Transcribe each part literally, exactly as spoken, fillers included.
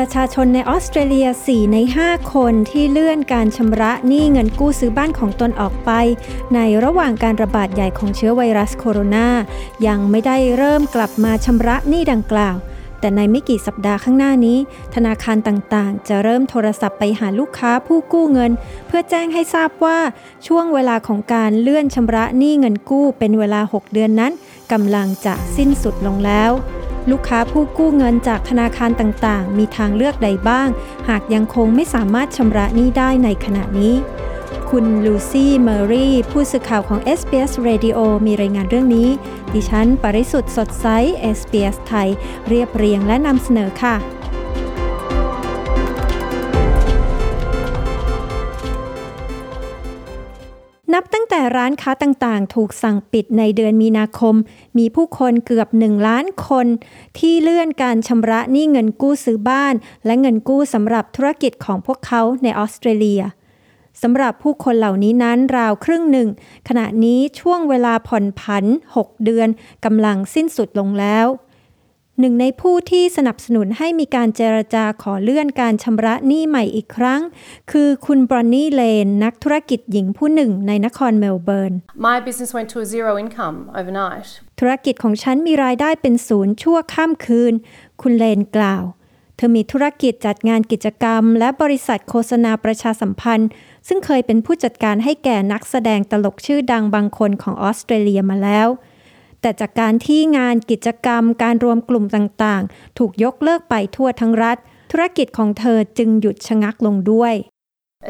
ประชาชนในออสเตรเลียสี่ในห้าคนที่เลื่อนการชำระหนี้เงินกู้ซื้อบ้านของตนออกไปในระหว่างการระบาดใหญ่ของเชื้อไวรัสโคโรนายังไม่ได้เริ่มกลับมาชำระหนี้ดังกล่าวแต่ในไม่กี่สัปดาห์ข้างหน้านี้ธนาคารต่างๆจะเริ่มโทรศัพท์ไปหาลูกค้าผู้กู้เงินเพื่อแจ้งให้ทราบว่าช่วงเวลาของการเลื่อนชำระหนี้เงินกู้เป็นเวลาหกเดือนนั้นกำลังจะสิ้นสุดลงแล้วลูกค้าผู้กู้เงินจากธนาคารต่างๆมีทางเลือกใดบ้างหากยังคงไม่สามารถชำระหนี้ได้ในขณะนี้คุณลูซี่เมอรี่ผู้สื่อข่าวของ เอส บี เอส Radio มีรายงานเรื่องนี้ดิฉันปริสุทธิ์สดใส เอส บี เอส ไทยเรียบเรียงและนำเสนอค่ะนับตั้งแต่ร้านค้าต่างๆถูกสั่งปิดในเดือนมีนาคมมีผู้คนเกือบหนึ่งล้านคนที่เลื่อนการชำระหนี้เงินกู้ซื้อบ้านและเงินกู้สำหรับธุรกิจของพวกเขาในออสเตรเลียสำหรับผู้คนเหล่านี้นั้นราวครึ่งหนึ่งขณะนี้ช่วงเวลาผ่อนผันหกเดือนกำลังสิ้นสุดลงแล้วหนึ่งในผู้ที่สนับสนุนให้มีการเจรจาขอเลื่อนการชำระหนี้ใหม่อีกครั้งคือคุณบรอนนี่เลนนักธุรกิจหญิงผู้หนึ่งในนครเมลเบิร์น My business went to a zero income overnight ธุรกิจของฉันมีรายได้เป็นศูนย์ชั่วข้ามคืนคุณเลนกล่าวเธอมีธุรกิจจัดงานกิจกรรมและบริษัทโฆษณาประชาสัมพันธ์ซึ่งเคยเป็นผู้จัดการให้แก่นักแสดงตลกชื่อดังบางคนของออสเตรเลียมาแล้วแต่จากการที่งานกิจกรรมการรวมกลุ่มต่างๆถูกยกเลิกไปทั่วทั้งรัฐธุรกิจของเธอจึงหยุดชะงักลงด้วย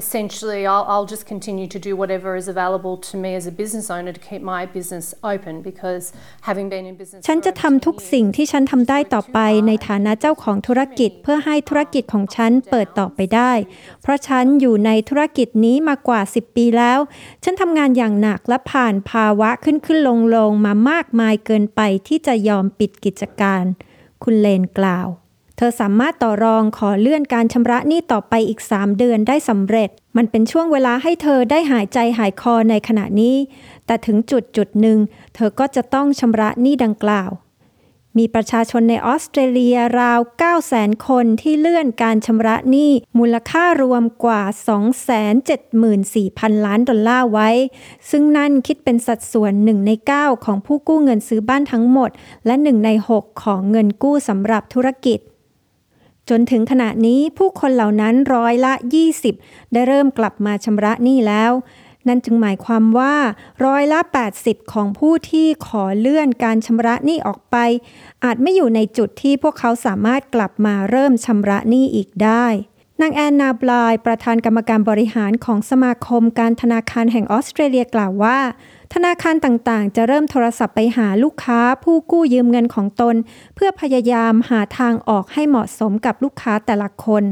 Essentially I'll, I'll just continue to do whatever is available to me as a business owner to keep my business open because having been in business ฉันจะทำทุกสิ่งที่ฉันทำได้ต่อไปในฐานะเจ้าของธุรกิจเพื่อให้ธุรกิจของฉันเปิดต่อไปได้เพราะฉันอยู่ในธุรกิจนี้มากว่าสิบปีแล้วฉันทำงานอย่างหนักและผ่านภาวะขึ้นขึ้นลงลงมามากมายเกินไปที่จะยอมปิดกิจการคุณเลนกล่าวเธอสามารถต่อรองขอเลื่อนการชำระหนี้ต่อไปอีกสามเดือนได้สำเร็จมันเป็นช่วงเวลาให้เธอได้หายใจหายคอในขณะนี้แต่ถึงจุดจุดหนึ่งเธอก็จะต้องชำระหนี้ดังกล่าวมีประชาชนในออสเตรเลียราว เก้าแสนคนที่เลื่อนการชำระหนี้มูลค่ารวมกว่า สองแสนเจ็ดหมื่นสี่พันล้านดอลลาร์ไว้ซึ่งนั่นคิดเป็นสัดส่วนหนึ่งในเก้าของผู้กู้เงินซื้อบ้านทั้งหมดและหนึ่งในหกของเงินกู้สำหรับธุรกิจจนถึงขณะนี้ผู้คนเหล่านั้นร้อยละยี่สิบได้เริ่มกลับมาชำระหนี้แล้วนั่นจึงหมายความว่าร้อยละแปดสิบของผู้ที่ขอเลื่อนการชำระหนี้ออกไปอาจไม่อยู่ในจุดที่พวกเขาสามารถกลับมาเริ่มชำระหนี้อีกได้นางแอนนาบลายประธานกรรมการบริหารของสมาคมการธนาคารแห่งออสเตรเลียกล่าวว่าธนาคารต่างๆจะเริ่มโทรศัพท์ไปหาลูกค้าผู้กู้ยืมเงินของตนเพื่อพยายามหาทางออกให้เหมาะสมกับลูกค้าแต่ละคน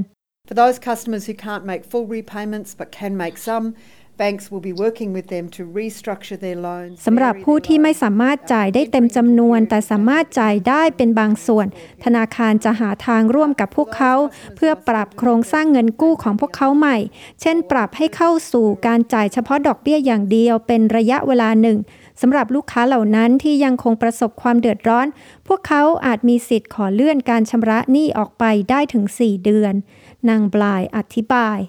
For those customers who can't make full repayments but can make some, banks will be working with them to restructure their loans. สำหรับผู้ที่ไม่สามารถจ่ายได้เต็มจำนวนแต่สามารถจ่ายได้เป็นบางส่วนธนาคารจะหาทางร่วมกับพวกเขาเพื่อปรับโครงสร้างเงินกู้ของพวกเขาใหม่เช่นปรับให้เข้าสู่การจ่ายเฉพาะดอกเบี้ยอย่างเดียวเป็นระยะเวลาหนึ่งสำหรับลูกค้าเหล่านั้นที่ยังคงประสบความเดือดร้อนพวกเขาอาจมีสิทธิ์ขอเลื่อนการชำระหนี้ออกไปได้ถึงสี่เดือนนางบลายอธิบาย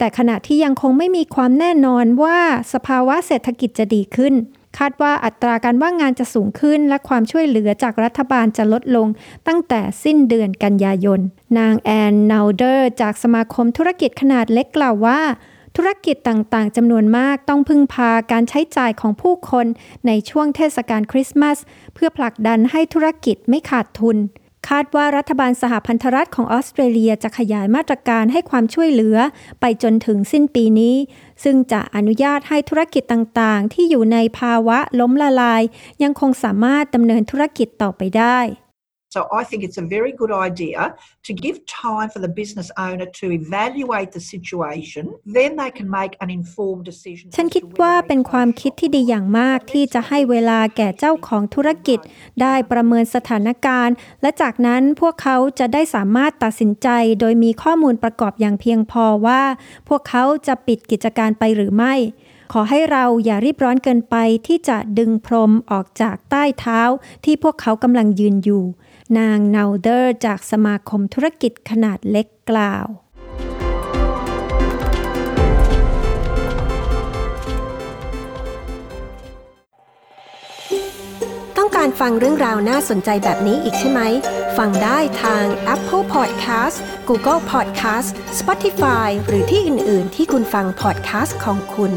แต่ขณะที่ยังคงไม่มีความแน่นอนว่าสภาวะเศรษฐกิจจะดีขึ้นคาดว่าอัตราการว่างงานจะสูงขึ้นและความช่วยเหลือจากรัฐบาลจะลดลงตั้งแต่สิ้นเดือนกันยายนนางแอนนาลเดอร์จากสมาคมธุรกิจขนาดเล็กกล่าวว่าธุรกิจต่างๆจำนวนมากต้องพึ่งพาการใช้จ่ายของผู้คนในช่วงเทศกาลคริสต์มาสเพื่อผลักดันให้ธุรกิจไม่ขาดทุนคาดว่ารัฐบาลสหพันธรัฐของออสเตรเลียจะขยายมาตรการให้ความช่วยเหลือไปจนถึงสิ้นปีนี้ซึ่งจะอนุญาตให้ธุรกิจต่างๆที่อยู่ในภาวะล้มละลายยังคงสามารถดำเนินธุรกิจต่อไปได้ So I think it's a very good idea to give time for the business owner to evaluate the situation. Then they can make an informed decision. ฉันคิดว่าเป็นความคิดที่ดีอย่างมากที่จะให้เวลาแก่เจ้าของธุรกิจได้ประเมินสถานการณ์และจากนั้นพวกเขาจะได้สามารถตัดสินใจโดยมีข้อมูลประกอบอย่างเพียงพอว่าพวกเขาจะปิดกิจการไปหรือไม่ขอให้เราอย่ารีบร้อนเกินไปที่จะดึงพรมออกจากใต้เท้าที่พวกเขากำลังยืนอยู่นางนาวเดอร์จากสมาคมธุรกิจขนาดเล็กกล่าวต้องการฟังเรื่องราวน่าสนใจแบบนี้อีกใช่ไหมฟังได้ทาง Apple Podcasts, Google Podcasts, Spotify หรือที่อื่นๆที่คุณฟัง podcast ของคุณ